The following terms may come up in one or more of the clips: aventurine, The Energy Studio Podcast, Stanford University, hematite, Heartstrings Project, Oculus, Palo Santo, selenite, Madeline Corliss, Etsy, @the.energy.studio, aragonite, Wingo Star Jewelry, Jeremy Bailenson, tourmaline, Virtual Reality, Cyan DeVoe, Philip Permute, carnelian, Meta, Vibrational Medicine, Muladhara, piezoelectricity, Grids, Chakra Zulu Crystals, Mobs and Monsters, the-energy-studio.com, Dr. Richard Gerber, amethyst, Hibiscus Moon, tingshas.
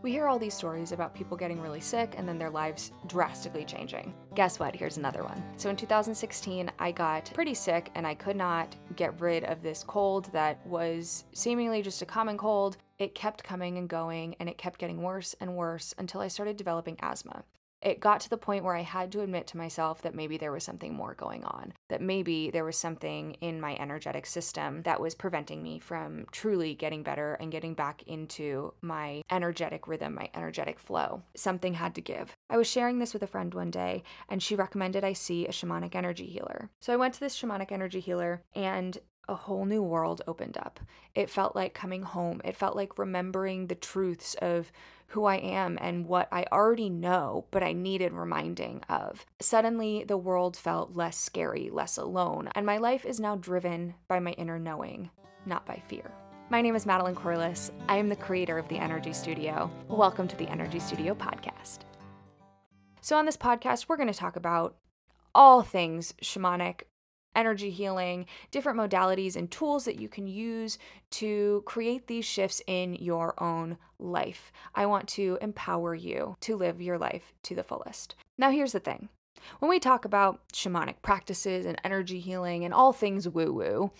We hear all these stories about people getting really sick and then their lives drastically changing. Guess what? Here's another one. So in 2016, I got pretty sick and I could not get rid of this cold that was seemingly just a common cold. It kept coming and going and it kept getting worse and worse until I started developing asthma. It got to the point where I had to admit to myself that maybe there was something more going on, that maybe there was something in my energetic system that was preventing me from truly getting better and getting back into my energetic rhythm, my energetic flow. Something had to give. I was sharing this with a friend one day, and she recommended I see a shamanic energy healer. So I went to this shamanic energy healer, and a whole new world opened up. It felt like coming home. It felt like remembering the truths of who I am and what I already know, but I needed reminding of. Suddenly, the world felt less scary, less alone, and my life is now driven by my inner knowing, not by fear. My name is Madeline Corliss. I am the creator of The Energy Studio. Welcome to The Energy Studio Podcast. So on this podcast, we're going to talk about all things shamanic, energy healing, different modalities and tools that you can use to create these shifts in your own life. I want to empower you to live your life to the fullest. Now, here's the thing. When we talk about shamanic practices and energy healing and all things woo-woo,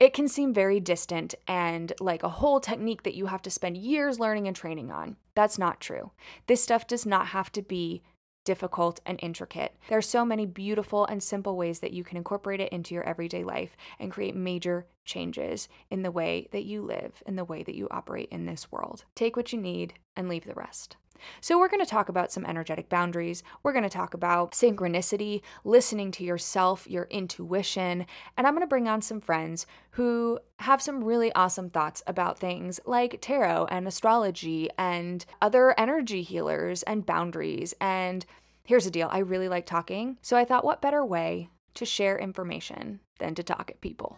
it can seem very distant and like a whole technique that you have to spend years learning and training on. That's not true. This stuff does not have to be difficult and intricate. There are so many beautiful and simple ways that you can incorporate it into your everyday life and create major changes in the way that you live, in the way that you operate in this world. Take what you need and leave the rest. So we're going to talk about some energetic boundaries. We're going to talk about synchronicity, listening to yourself, your intuition, and I'm going to bring on some friends who have some really awesome thoughts about things like tarot and astrology and other energy healers and boundaries. And here's the deal. I really like talking. So I thought, what better way to share information than to talk at people?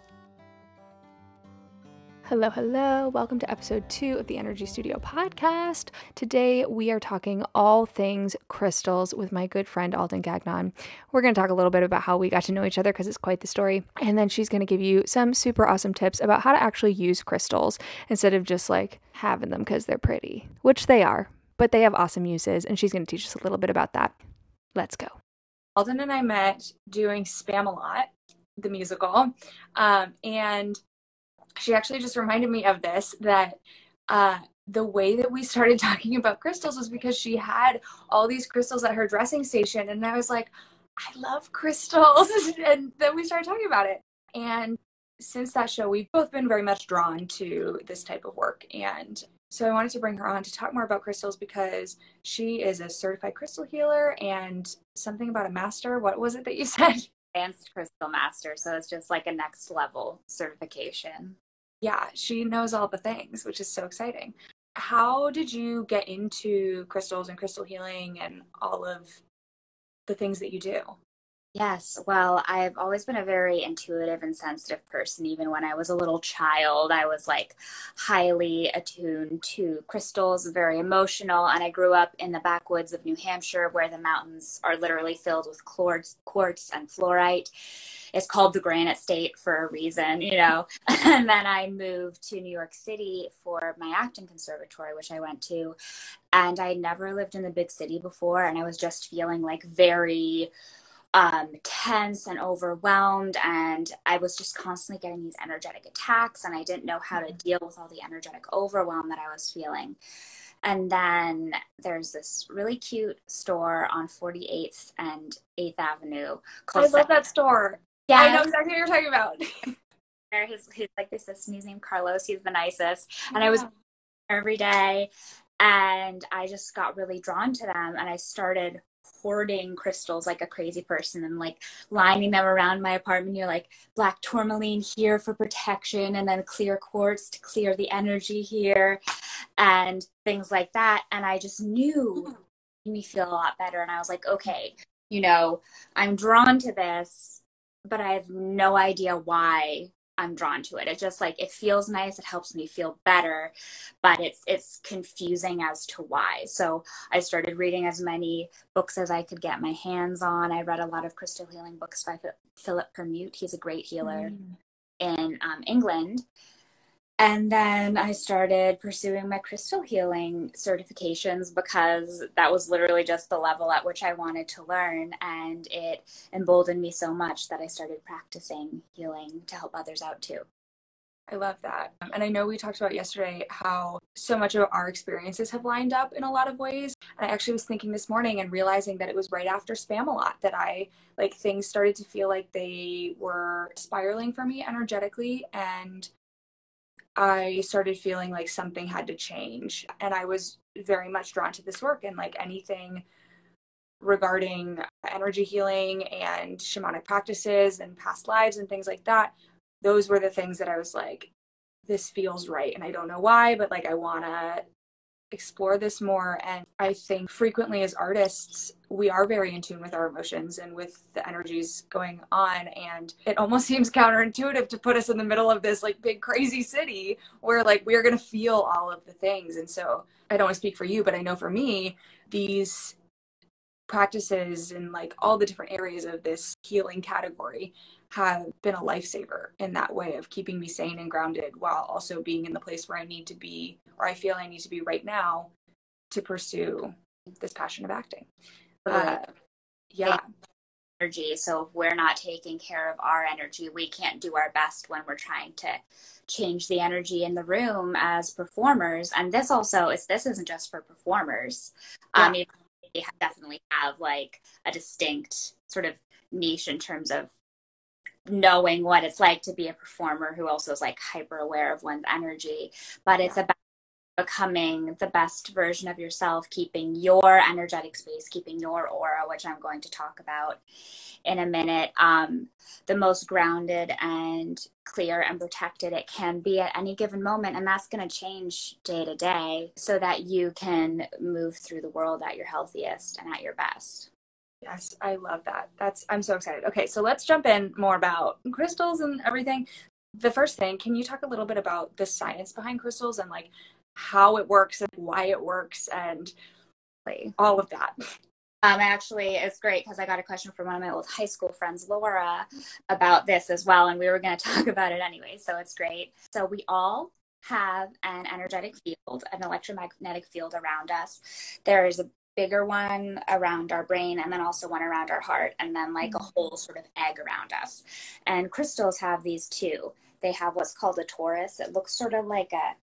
Hello. Welcome to episode 2 of the Energy Studio Podcast. Today we are talking all things crystals with my good friend Alden Gagnon. We're going to talk a little bit about how we got to know each other because it's quite the story. And then she's going to give you some super awesome tips about how to actually use crystals instead of just like having them because they're pretty, which they are, but they have awesome uses. And she's going to teach us a little bit about that. Let's go. Alden and I met doing Spamalot, the musical, and she actually just reminded me of this, that the way that we started talking about crystals was because she had all these crystals at her dressing station. And I was like, I love crystals. And then we started talking about it. And since that show, we've both been very much drawn to this type of work. And so I wanted to bring her on to talk more about crystals because she is a certified crystal healer and something about a master. What was it that you said? Advanced crystal master, so it's just like a next level certification. Yeah, she knows all the things, which is so exciting. How did you get into crystals and crystal healing and all of the things that you do? Yes, well, I've always been a very intuitive and sensitive person. Even when I was a little child, I was like highly attuned to crystals, very emotional. And I grew up in the backwoods of New Hampshire where the mountains are literally filled with quartz and fluorite. It's called the Granite State for a reason, you know. And then I moved to New York City for my acting conservatory, which I went to. And I never lived in the big city before. And I was just feeling like very tense and overwhelmed, and I was just constantly getting these energetic attacks, and I didn't know how to deal with all the energetic overwhelm that I was feeling. And then there's this really cute store on 48th and 8th Avenue called— I love that store. Yeah, I know exactly what you're talking about. he's like this dude's named Carlos. He's the nicest. Yeah. And I was every day, and I just got really drawn to them, and I started hoarding crystals like a crazy person and like lining them around my apartment. You're like, black tourmaline here for protection, and then clear quartz to clear the energy here, and things like that. And I just knew it made me feel a lot better. And I was like, okay, you know, I'm drawn to this, but I have no idea why I'm drawn to it. It just like, it feels nice. It helps me feel better, but it's confusing as to why. So I started reading as many books as I could get my hands on. I read a lot of crystal healing books by Philip Permute. He's a great healer in England. And then I started pursuing my crystal healing certifications because that was literally just the level at which I wanted to learn. And it emboldened me so much that I started practicing healing to help others out too. I love that. And I know we talked about yesterday how so much of our experiences have lined up in a lot of ways. And I actually was thinking this morning and realizing that it was right after Spamalot that I, like, things started to feel like they were spiraling for me energetically. And I started feeling like something had to change. And I was very much drawn to this work and, like, anything regarding energy healing and shamanic practices and past lives and things like that. Those were the things that I was like, this feels right. And I don't know why, but, like, I want to explore this more. And I think frequently as artists, we are very in tune with our emotions and with the energies going on. And it almost seems counterintuitive to put us in the middle of this, like, big crazy city where, like, we're going to feel all of the things. And so I don't want to speak for you, but I know for me, these practices and, like, all the different areas of this healing category have been a lifesaver in that way of keeping me sane and grounded while also being in the place where I need to be, or I feel I need to be right now to pursue this passion of acting. Yeah. Energy. So if we're not taking care of our energy, we can't do our best when we're trying to change the energy in the room as performers. And this also is, this isn't just for performers. Yeah. We definitely have, like, a distinct sort of niche in terms of knowing what it's like to be a performer who also is, like, hyper aware of one's energy, but it's about becoming the best version of yourself, keeping your energetic space, keeping your aura, which I'm going to talk about in a minute, the most grounded and clear and protected it can be at any given moment. And that's going to change day to day so that you can move through the world at your healthiest and at your best. Yes, I love that. I'm so excited. Okay, so let's jump in more about crystals and everything. The first thing, can you talk a little bit about the science behind crystals and, like, how it works and why it works and, like, all of that? Actually, it's great because I got a question from one of my old high school friends, Laura, about this as well, and we were going to talk about it anyway, so it's great. So we all have an energetic field, an electromagnetic field around us. There is a bigger one around our brain and then also one around our heart and then, like, a whole sort of egg around us. And crystals have these two. They have what's called a torus. It looks sort of like a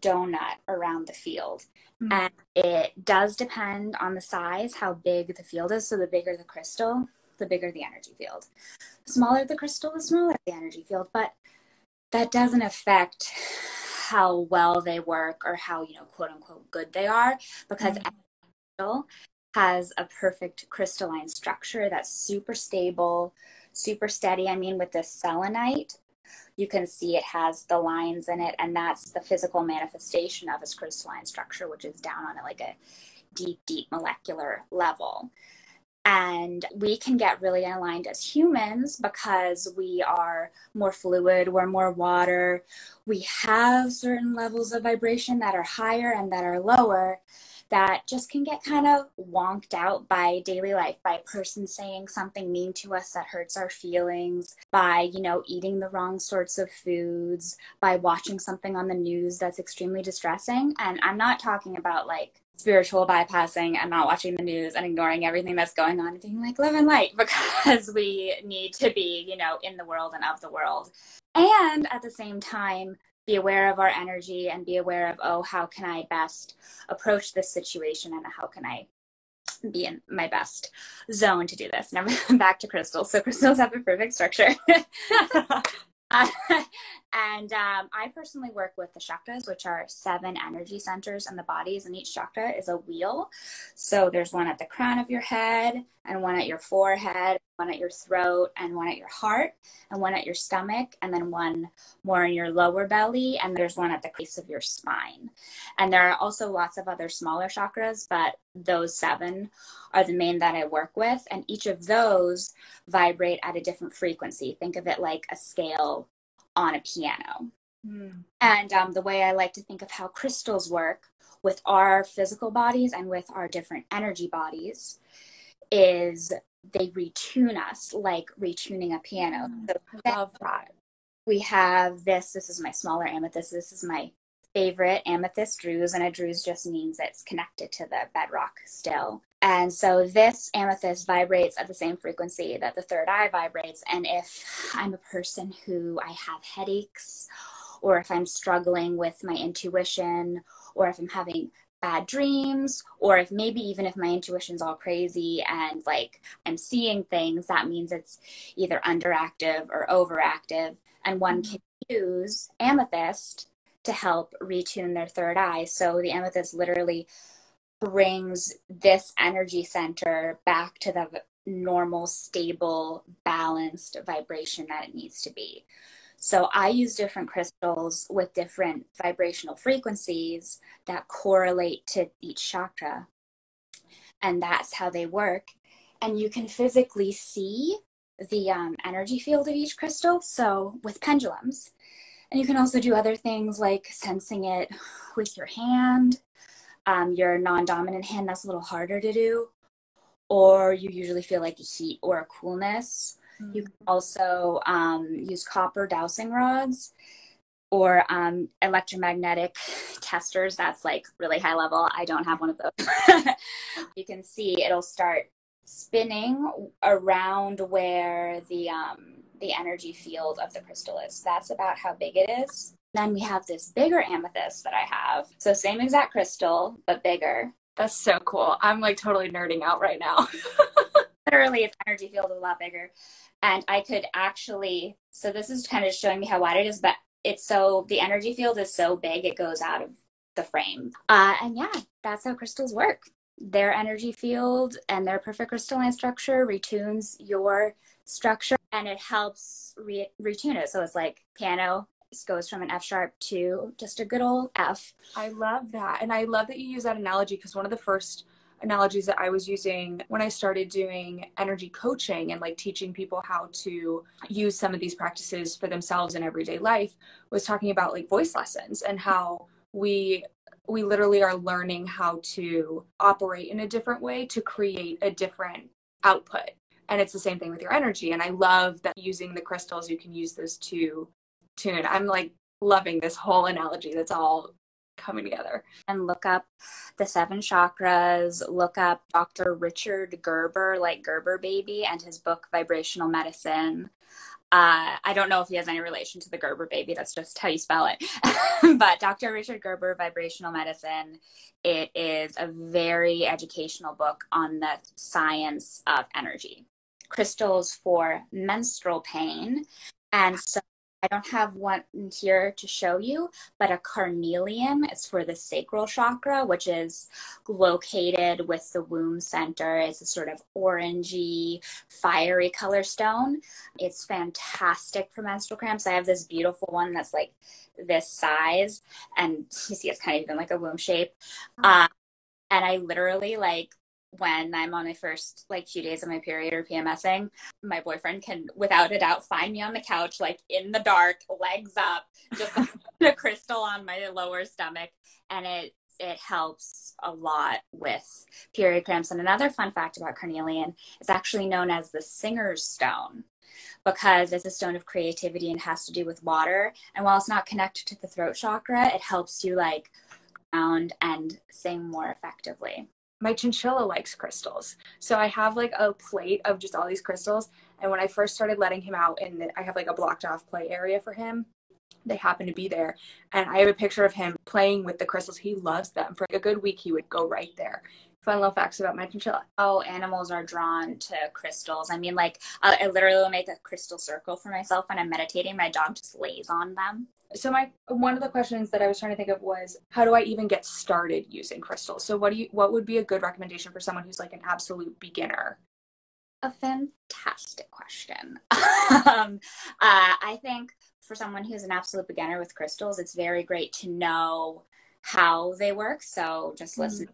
donut around the field. Mm-hmm. And it does depend on the size, how big the field is. So the bigger the crystal, the bigger the energy field. The smaller the crystal, the smaller the energy field. But that doesn't affect how well they work or how, you know, quote unquote good they are, because mm-hmm. has a perfect crystalline structure that's super stable, super steady. I mean, with the selenite, you can see it has the lines in it, and that's the physical manifestation of its crystalline structure, which is down on it like a deep, deep molecular level. And we can get really aligned as humans because we are more fluid, we're more water, we have certain levels of vibration that are higher and that are lower, that just can get kind of wonked out by daily life, by a person saying something mean to us that hurts our feelings, by, you know, eating the wrong sorts of foods, by watching something on the news that's extremely distressing. And I'm not talking about, like, spiritual bypassing and not watching the news and ignoring everything that's going on and being like, live and light, because we need to be, you know, in the world and of the world. And at the same time, be aware of our energy and be aware of, oh, how can I best approach this situation and how can I be in my best zone to do this? And I'm back to crystals. So crystals have a perfect structure. I personally work with the chakras, which are 7 energy centers in the bodies, and each chakra is a wheel. So there's one at the crown of your head, and one at your forehead, one at your throat, and one at your heart, and one at your stomach, and then one more in your lower belly, and there's one at the base of your spine. And there are also lots of other smaller chakras, but those 7 are the main that I work with, and each of those vibrate at a different frequency. Think of it like a scale on a piano. Mm. And the way I like to think of how crystals work with our physical bodies and with our different energy bodies is they retune us like retuning a piano. So I love that. We have this. This is my smaller amethyst. This is my favorite amethyst druze, and a druze just means it's connected to the bedrock still. And so this amethyst vibrates at the same frequency that the third eye vibrates. And if I'm a person who I have headaches, or if I'm struggling with my intuition, or if I'm having bad dreams, or if maybe even if my intuition's all crazy and like I'm seeing things, that means it's either underactive or overactive. And one can use amethyst to help retune their third eye. So the amethyst literally brings this energy center back to the normal, stable, balanced vibration that it needs to be. So I use different crystals with different vibrational frequencies that correlate to each chakra. And that's how they work. And you can physically see the energy field of each crystal, so with pendulums. And you can also do other things like sensing it with your hand, your non-dominant hand. That's a little harder to do. Or you usually feel like a heat or a coolness. You can also use copper dowsing rods or electromagnetic testers. That's like really high level. I don't have one of those. You can see it'll start spinning around where the energy field of the crystal is. That's about how big it is. Then we have this bigger amethyst that I have. So same exact crystal, but bigger. That's so cool. I'm like totally nerding out right now. Literally, its energy field is a lot bigger. And I could actually, so this is kind of showing me how wide it is, but it's so, the energy field is so big, it goes out of the frame. And yeah, that's how crystals work. Their energy field and their perfect crystalline structure retunes your structure, and it helps retune it. So it's like piano. This goes from an F sharp to just a good old F. I love that. And I love that you use that analogy, because one of the first analogies that I was using when I started doing energy coaching and like teaching people how to use some of these practices for themselves in everyday life was talking about like voice lessons and how we literally are learning how to operate in a different way to create a different output. And it's the same thing with your energy. And I love that using the crystals, you can use those to tune. I'm like loving this whole analogy that's all coming together. And look up the 7 chakras, look up Dr. Richard Gerber, like Gerber Baby, and his book, Vibrational Medicine. I don't know if he has any relation to the Gerber Baby. That's just how you spell it. But Dr. Richard Gerber, Vibrational Medicine. It is a very educational book on the science of energy. Crystals for menstrual pain. And so I don't have one here to show you, but a carnelian is for the sacral chakra, which is located with the womb center. It's a sort of orangey, fiery color stone. It's fantastic for menstrual cramps. I have this beautiful one that's like this size, and you see it's kind of even like a womb shape. And I literally like, when I'm on my first like few days of my period or PMSing, my boyfriend can without a doubt find me on the couch, like in the dark, legs up, just a crystal on my lower stomach. And it helps a lot with period cramps. And another fun fact about carnelian, it's actually known as the singer's stone, because it's a stone of creativity and has to do with water. And while it's not connected to the throat chakra, it helps you like ground and sing more effectively. My chinchilla likes crystals. So I have like a plate of just all these crystals. And when I first started letting him out, and I have like a blocked off play area for him, they happen to be there. And I have a picture of him playing with the crystals. He loves them. For like a good week, he would go right there. Fun little facts about my chinchilla. Oh, animals are drawn to crystals. I mean, like I literally will make a crystal circle for myself when I'm meditating. My dog just lays on them. So one of the questions that I was trying to think of was, how do I even get started using crystals? So what would be a good recommendation for someone who's like an absolute beginner? A fantastic question. I think for someone who's an absolute beginner with crystals, it's very great to know how they work. So just listen to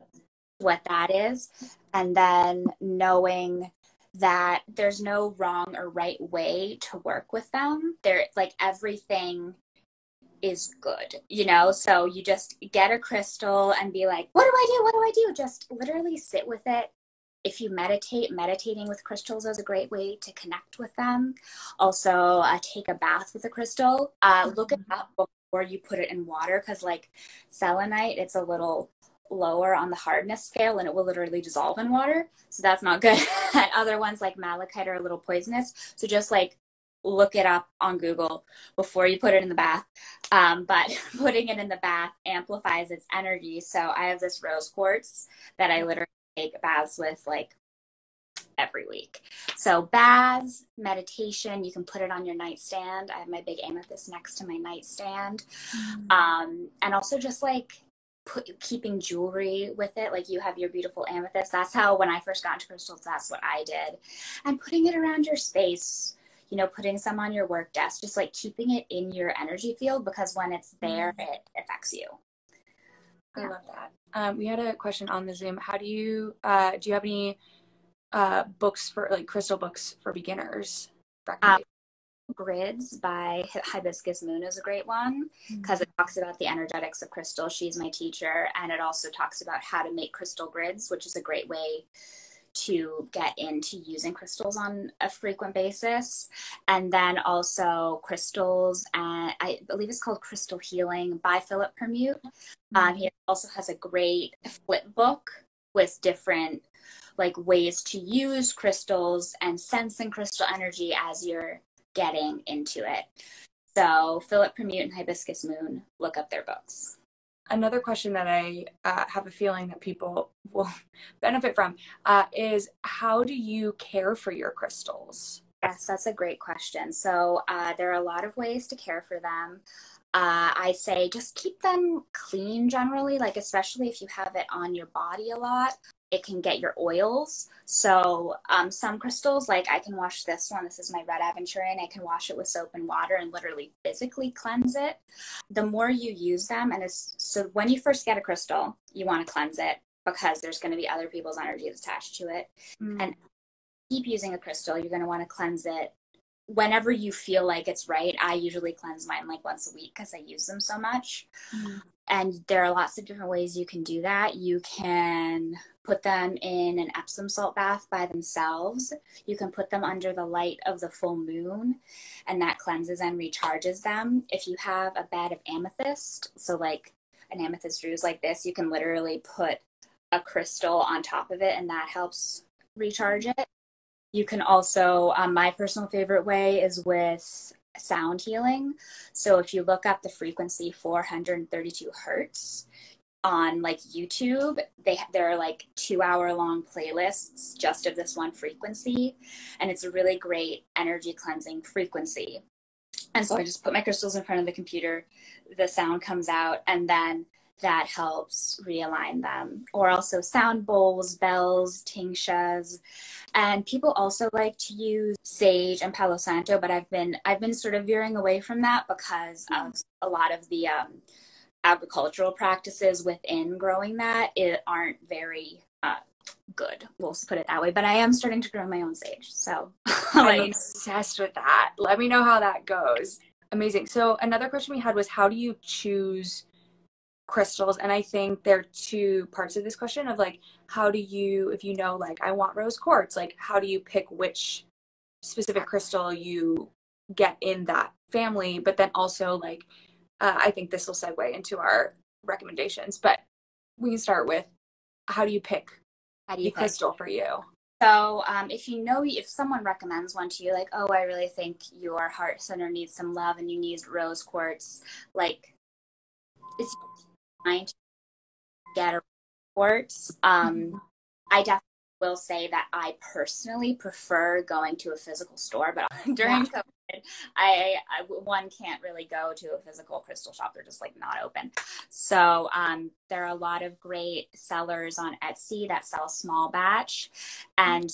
what that is. And then knowing that there's no wrong or right way to work with them. They're like everything is good, you know? So you just get a crystal and be like, what do I do? Just literally sit with it If you meditate, meditating with crystals is a great way to connect with them. Also, take a bath with a crystal. Look it up before you put it in water, because like selenite, it's a little lower on the hardness scale and it will literally dissolve in water. So that's not good. And other ones like malachite are a little poisonous. So just like look it up on Google before you put it in the bath. But putting it in the bath amplifies its energy. So I have this rose quartz that I literally take baths with like every week. So baths, meditation, you can put it on your nightstand. I have my big amethyst next to my nightstand. Mm-hmm. And also just like keeping jewelry with it. Like you have your beautiful amethyst. That's how, when I first got into crystals, that's what I did. And putting it around your space, you know, putting some on your work desk, just like keeping it in your energy field, because when it's there, it affects you. I love that. We had a question on the Zoom. How do you have any books for like crystal books for beginners? Grids by Hibiscus Moon is a great one because it talks about the energetics of crystal. She's my teacher, and it also talks about how to make crystal grids, which is a great way to get into using crystals on a frequent basis. And then also crystals, and I believe it's called Crystal Healing by Philip Permute. He also has a great flip book with different like ways to use crystals and sensing crystal energy as you're getting into it. So Philip Permute and Hibiscus Moon, look up their books. Another question that I have a feeling that people will benefit from is, how do you care for your crystals? Yes, that's a great question. So there are a lot of ways to care for them. I say just keep them clean generally, like especially if you have it on your body a lot, it can get your oils. So some crystals, like I can wash this one. This is my red aventurine. I can wash it with soap and water and literally physically cleanse it. The more you use them, and it's, so when you first get a crystal, you want to cleanse it because there's going to be other people's energy that's attached to it. And keep using a crystal. You're going to want to cleanse it whenever you feel like it's right. I usually cleanse mine like once a week because I use them so much. And there are lots of different ways you can do that. You can put them in an Epsom salt bath by themselves. You can put them under the light of the full moon, and that cleanses and recharges them. If you have a bed of amethyst, so like an amethyst rose like this, you can literally put a crystal on top of it and that helps recharge it. You can also, my personal favorite way is with sound healing. So if you look up the frequency 432 hertz on like YouTube, there are like 2 hour long playlists just of this one frequency. And it's a really great energy cleansing frequency. And so I just put my crystals in front of the computer, the sound comes out, and then that helps realign them. Or also sound bowls, bells, tingshas. And people also like to use sage and Palo Santo, but I've been sort of veering away from that because of a lot of the agricultural practices within growing that it aren't very good, we'll put it that way. But I am starting to grow my own sage, so I'm obsessed with that. Let me know how that goes. Amazing. So another question we had was, how do you choose crystals? And I think there are two parts of this question of like, how do you, if you know, like I want rose quartz, like how do you pick which specific crystal you get in that family? But then also like, I think this will segue into our recommendations, but we can start with, how do you pick the crystal for you? So if you know, if someone recommends one to you, like, oh, I really think your heart center needs some love and you need rose quartz, like it's trying to get a quartz. I definitely will say that I personally prefer going to a physical store, but during COVID, one can't really go to a physical crystal shop. They're just like not open. So there are a lot of great sellers on Etsy that sell small batch, and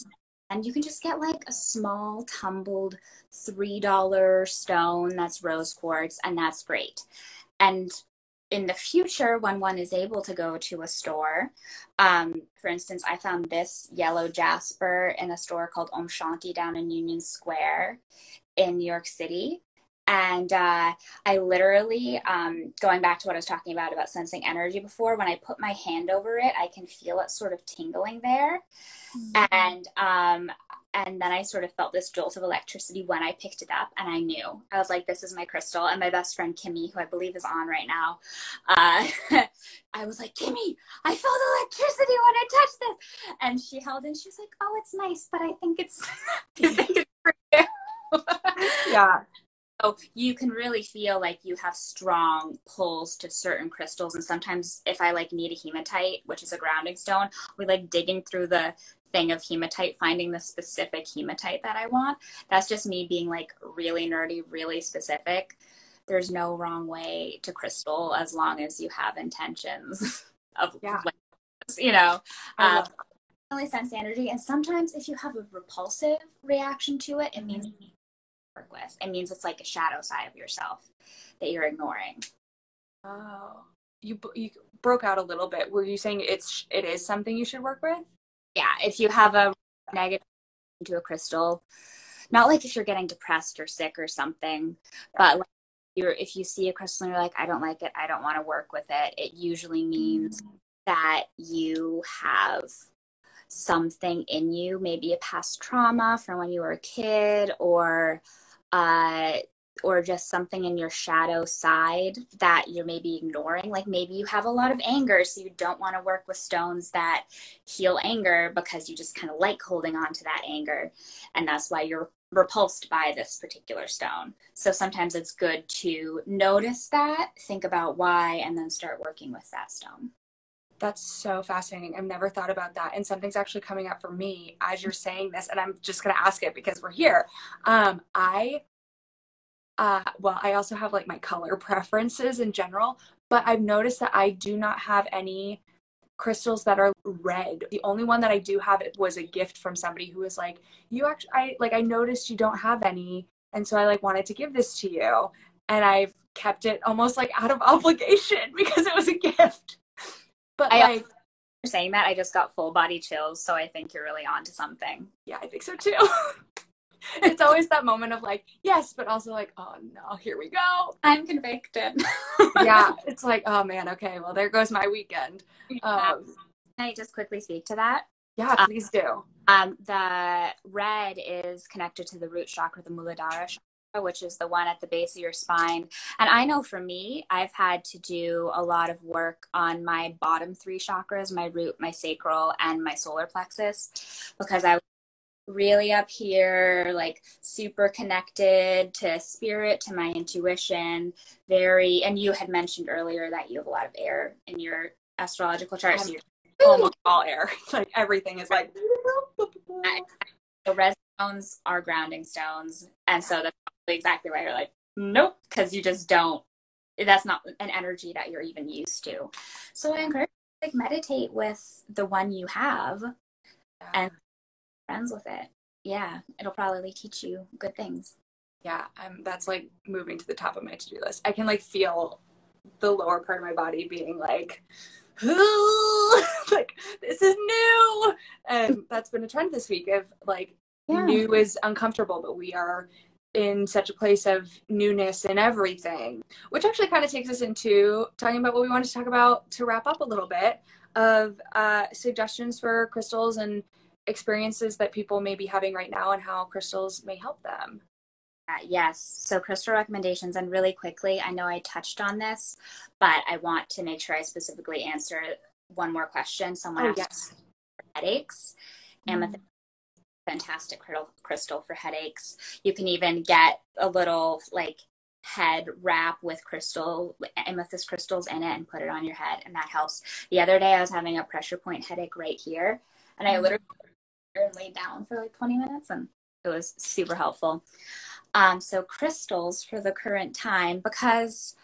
you can just get like a small tumbled $3 stone that's rose quartz, and that's great. And in the future, when one is able to go to a store, for instance, I found this yellow jasper in a store called Om Shanti down in Union Square in New York City. And I literally, going back to what I was talking about sensing energy before, when I put my hand over it, I can feel it sort of tingling there. Mm-hmm. And then I sort of felt this jolt of electricity when I picked it up, and I knew. I was like, this is my crystal. And my best friend, Kimmy, who I believe is on right now, I was like, Kimmy, I felt electricity when I touched this. And she held and she was like, oh, it's nice, but I think it's, I think it's for you. Yeah. So you can really feel like you have strong pulls to certain crystals. And sometimes if I like need a hematite, which is a grounding stone, we like digging through the thing of hematite, finding the specific hematite that I want. That's just me being like really nerdy, really specific. There's no wrong way to crystal as long as you have intentions of, yeah. Like, you know, really sense energy. And sometimes if you have a repulsive reaction to it, it means you need to work with. It means it's like a shadow side of yourself that you're ignoring. Oh, you broke out a little bit. Were you saying it is something you should work with? Yeah, if you have a negative to a crystal, not like if you're getting depressed or sick or something, but like if you see a crystal and you're like, I don't like it, I don't want to work with it, it usually means that you have something in you, maybe a past trauma from when you were a kid, or just something in your shadow side that you're maybe ignoring. Like maybe you have a lot of anger, so you don't want to work with stones that heal anger because you just kind of like holding on to that anger. And that's why you're repulsed by this particular stone. So sometimes it's good to notice that, think about why, and then start working with that stone. That's so fascinating. I've never thought about that. And something's actually coming up for me as you're saying this, and I'm just going to ask it because we're here. I also have like my color preferences in general, but I've noticed that I do not have any crystals that are red. The only one that I do have, it was a gift from somebody who was like, I noticed you don't have any. And so I like wanted to give this to you. And I've kept it almost like out of obligation because it was a gift. But like saying that, I just got full body chills. So I think you're really onto something. Yeah, I think so too. It's always that moment of like, yes, but also like, oh no, here we go. I'm convicted. Yeah. It's like, oh man, okay, well, there goes my weekend. Can I just quickly speak to that? Yeah, please do. The red is connected to the root chakra, the Muladhara chakra, which is the one at the base of your spine. And I know for me, I've had to do a lot of work on my bottom three chakras, my root, my sacral, and my solar plexus, because I was really up here, like super connected to spirit, to my intuition, very, and you had mentioned earlier that you have a lot of air in your astrological chart. So you're almost all air. Like everything is like. The red stones are grounding stones. And so that's probably exactly why you're like, nope, because you just don't, that's not an energy that you're even used to. So I encourage you to like meditate with the one you have and friends with it. Yeah, it'll probably teach you good things. Yeah, that's like moving to the top of my to-do list. I can like feel the lower part of my body being like, like this is new. And that's been a trend this week of like, yeah. New is uncomfortable, but we are in such a place of newness in everything, which actually kind of takes us into talking about what we wanted to talk about to wrap up a little bit of suggestions for crystals and experiences that people may be having right now and how crystals may help them. Yes. So crystal recommendations, and really quickly, I know I touched on this, but I want to make sure I specifically answer one more question. Someone asked for headaches. Amethyst, fantastic crystal for headaches. You can even get a little like head wrap with amethyst crystals in it and put it on your head, and that helps. The other day I was having a pressure point headache right here, and I literally laid down for like 20 minutes and it was super helpful. So crystals for the current time, because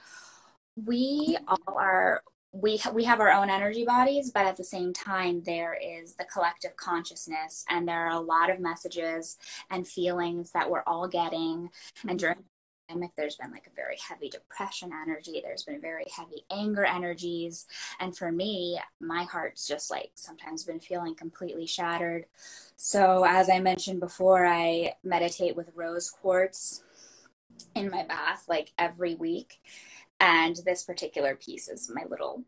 we all are, we have our own energy bodies, but at the same time there is the collective consciousness, and there are a lot of messages and feelings that we're all getting. And during the pandemic, there's been like a very heavy depression energy, there's been very heavy anger energies, and for me, my heart's just like sometimes been feeling completely shattered. So as I mentioned before, I meditate with rose quartz, in my bath like every week. And this particular piece is my little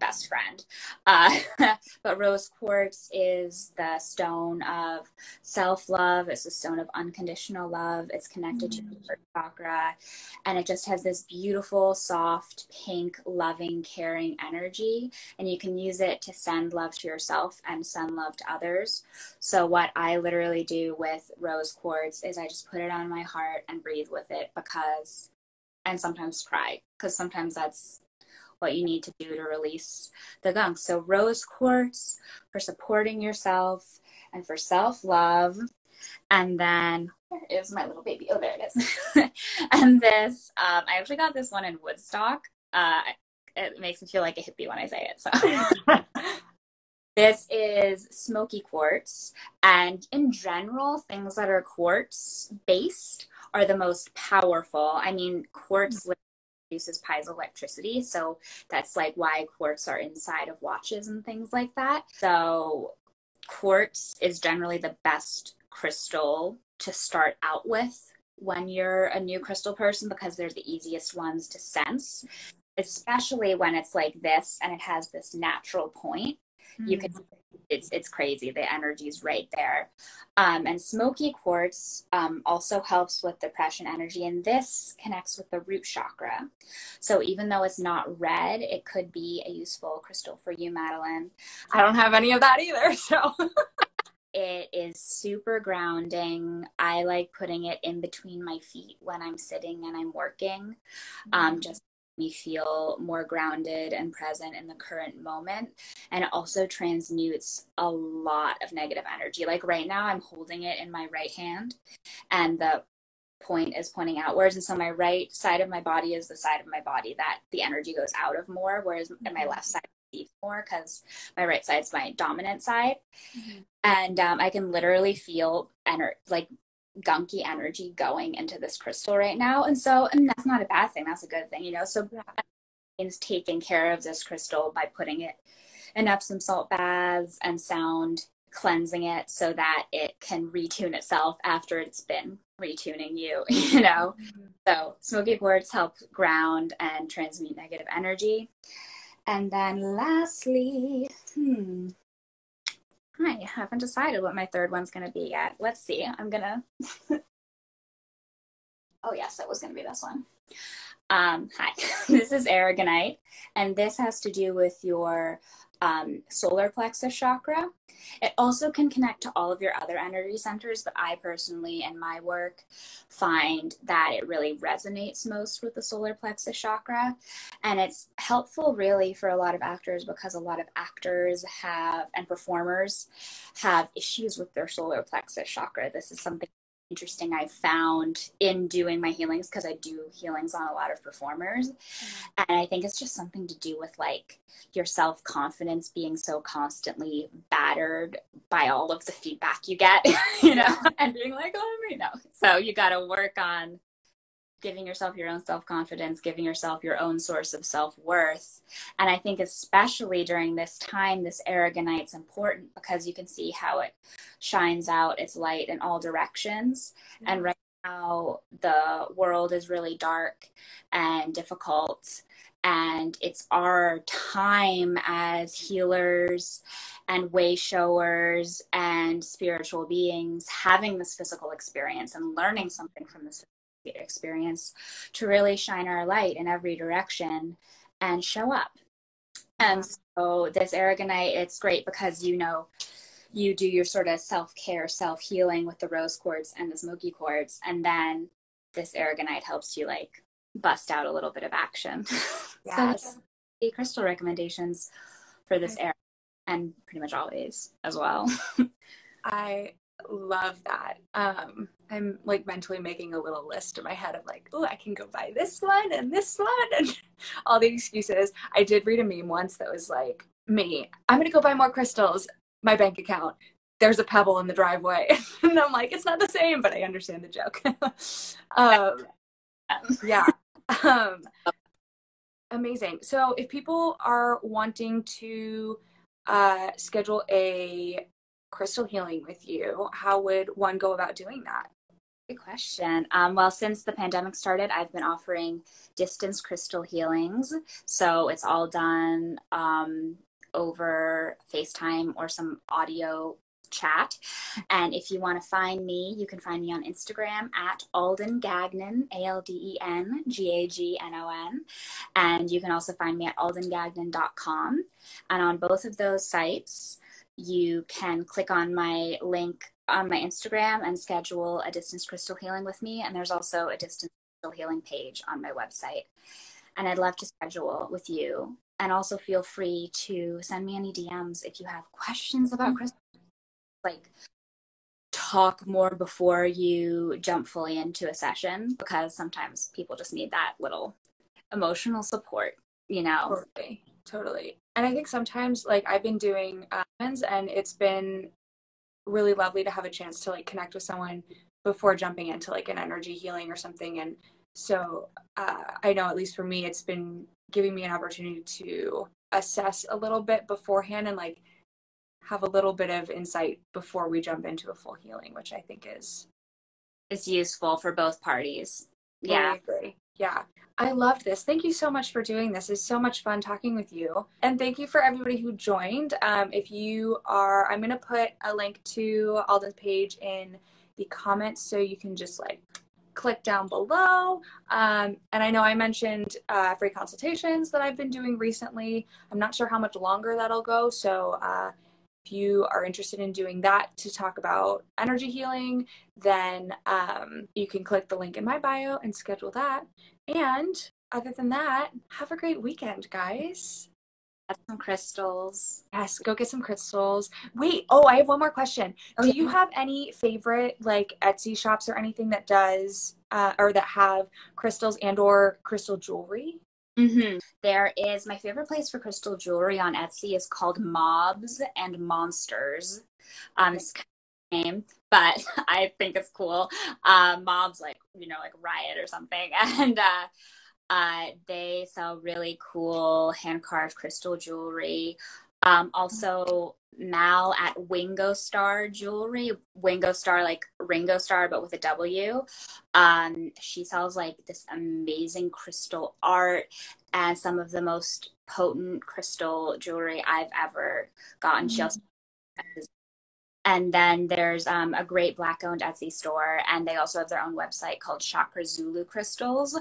best friend. But rose quartz is the stone of self-love. It's a stone of unconditional love. It's connected to the first chakra. And it just has this beautiful, soft, pink, loving, caring energy. And you can use it to send love to yourself and send love to others. So what I literally do with rose quartz is I just put it on my heart and breathe with it, because, and sometimes cry, because sometimes that's what you need to do to release the gunk. So rose quartz for supporting yourself and for self-love. And then, where is my little baby? Oh, there it is. And this, I actually got this one in Woodstock. It makes me feel like a hippie when I say it. So this is smoky quartz. And in general, things that are quartz based are the most powerful. I mean, quartz produces piezoelectricity, so that's like why quartz are inside of watches and things like that. So quartz is generally the best crystal to start out with when you're a new crystal person, because they're the easiest ones to sense, especially when it's like this and it has this natural point. You can, it's crazy. The energy's right there. And smoky quartz also helps with depression energy. And this connects with the root chakra. So even though it's not red, it could be a useful crystal for you, Madeline. I don't have any of that either. So it is super grounding. I like putting it in between my feet when I'm sitting and I'm working. Just me feel more grounded and present in the current moment. And it also transmutes a lot of negative energy. Like right now I'm holding it in my right hand and the point is pointing outwards. And so my right side of my body is the side of my body that the energy goes out of more, whereas my left side receives more because my right side's my dominant side. And I can literally feel like gunky energy going into this crystal right now. And so, and that's not a bad thing, that's a good thing, you know. So it's taking care of this crystal by putting it in Epsom salt baths and sound cleansing it so that it can retune itself after it's been retuning you, you know. So smoky quartz help ground and transmute negative energy. And then lastly, I haven't decided what my third one's going to be yet. Let's see. I'm going to... Oh, yes, that was going to be this one. Hi, this is Aragonite, and this has to do with your solar plexus chakra. It also can connect to all of your other energy centers, but I personally, in my work, find that it really resonates most with the solar plexus chakra. And it's helpful really for a lot of actors, because a lot of actors have, and performers have, issues with their solar plexus chakra. This is something interesting I found in doing my healings, because I do healings on a lot of performers. And I think it's just something to do with like your self-confidence being so constantly battered by all of the feedback you get, you know, and being like, oh, you know. So you got to work on giving yourself your own self-confidence, giving yourself your own source of self-worth. And I think especially during this time, this aragonite's important, because you can see how it shines out its light in all directions. And right now the world is really dark and difficult, and it's our time as healers and way showers and spiritual beings having this physical experience and learning something from this experience to really shine our light in every direction and show up. And so this aragonite, it's great because, you know, you do your sort of self-care, self-healing with the rose quartz and the smoky quartz, and then this aragonite helps you like bust out a little bit of action. So the crystal recommendations for this era, and pretty much always as well. I love that. I'm like mentally making a little list in my head of like, oh, I can go buy this one and all the excuses. I did read a meme once that was like, me, I'm going to go buy more crystals. My bank account, there's a pebble in the driveway. And I'm like, it's not the same, but I understand the joke. Amazing. So if people are wanting to schedule a crystal healing with you, how would one go about doing that? Good question. Well, since the pandemic started, I've been offering distance crystal healings. So it's all done over FaceTime or some audio chat. And if you want to find me, you can find me on Instagram at Alden Gagnon, ALDEN GAGNON. And you can also find me at aldengagnon.com. And on both of those sites, you can click on my link on my Instagram and schedule a distance crystal healing with me. And there's also a distance crystal healing page on my website. And I'd love to schedule with you. And also feel free to send me any DMs if you have questions about crystals. Like, talk more before you jump fully into a session, because sometimes people just need that little emotional support, you know? Totally, totally. And I think sometimes, like, I've been doing and it's been really lovely to have a chance to like connect with someone before jumping into like an energy healing or something. And so I know, at least for me, it's been giving me an opportunity to assess a little bit beforehand and like have a little bit of insight before we jump into a full healing, which I think is useful for both parties. Yeah, I agree. Yeah. I love this. Thank you so much for doing this. It's so much fun talking with you. And thank you for everybody who joined. If you are, I'm going to put a link to Alden's page in the comments, so you can just like click down below. And I know I mentioned free consultations that I've been doing recently. I'm not sure how much longer that'll go. So if you are interested in doing that to talk about energy healing, then you can click the link in my bio and schedule that. And other than that, have a great weekend, guys. Have some crystals. Yes, go get some crystals. Wait, oh, I have one more question. Do you have any favorite like Etsy shops or anything that does or that have crystals and or crystal jewelry? Mm-hmm. There is, my favorite place for crystal jewelry on Etsy is called Mobs and Monsters. It's kind of a name, but I think it's cool. Mobs, like, you know, like riot or something. And they sell really cool hand-carved crystal jewelry. Also, Mal at Wingo Star Jewelry, Wingo Star like Ringo Star but with a W. She sells like this amazing crystal art and some of the most potent crystal jewelry I've ever gotten. She also, and then there's a great Black-owned Etsy store, and they also have their own website called Chakra Zulu Crystals.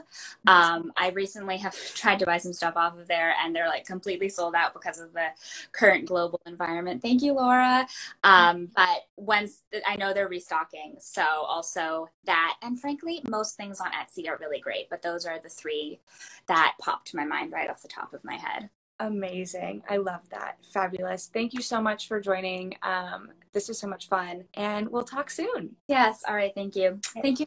I recently have tried to buy some stuff off of there, and they're like completely sold out because of the current global environment. Thank you, Laura. But once I know they're restocking, so also that, and frankly, most things on Etsy are really great. But those are the three that popped to my mind right off the top of my head. Amazing. I love that. Fabulous. Thank you so much for joining. This was so much fun, and we'll talk soon. Yes. All right. Thank you. Thank you.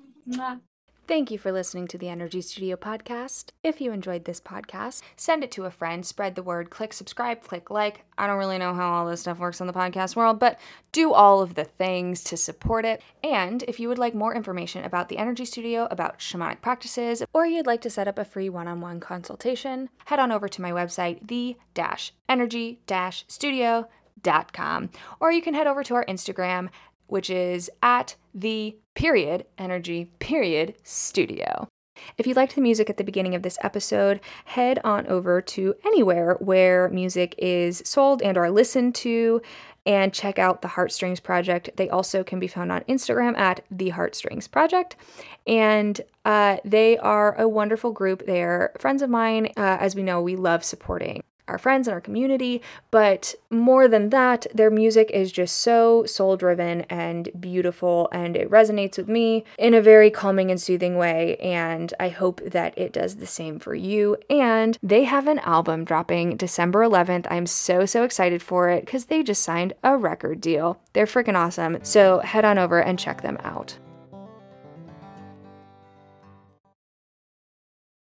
Thank you for listening to the Energy Studio podcast. If you enjoyed this podcast, send it to a friend, spread the word, click subscribe, click like. I don't really know how all this stuff works on the podcast world, but do all of the things to support it. And if you would like more information about the Energy Studio, about shamanic practices, or you'd like to set up a free one-on-one consultation, head on over to my website, the-energy-studio.com. Or you can head over to our Instagram, which is at @the_energy_studio. If you liked the music at the beginning of this episode, head on over to anywhere where music is sold and or listened to, and check out the Heartstrings Project. They also can be found on Instagram at the Heartstrings Project. And they are a wonderful group. They're friends of mine. As we know, we love supporting our friends and our community, but more than that, their music is just so soul-driven and beautiful, and it resonates with me in a very calming and soothing way, and I hope that it does the same for you. And they have an album dropping December 11th. I'm so excited for it because they just signed a record deal. They're freaking awesome, so head on over and check them out.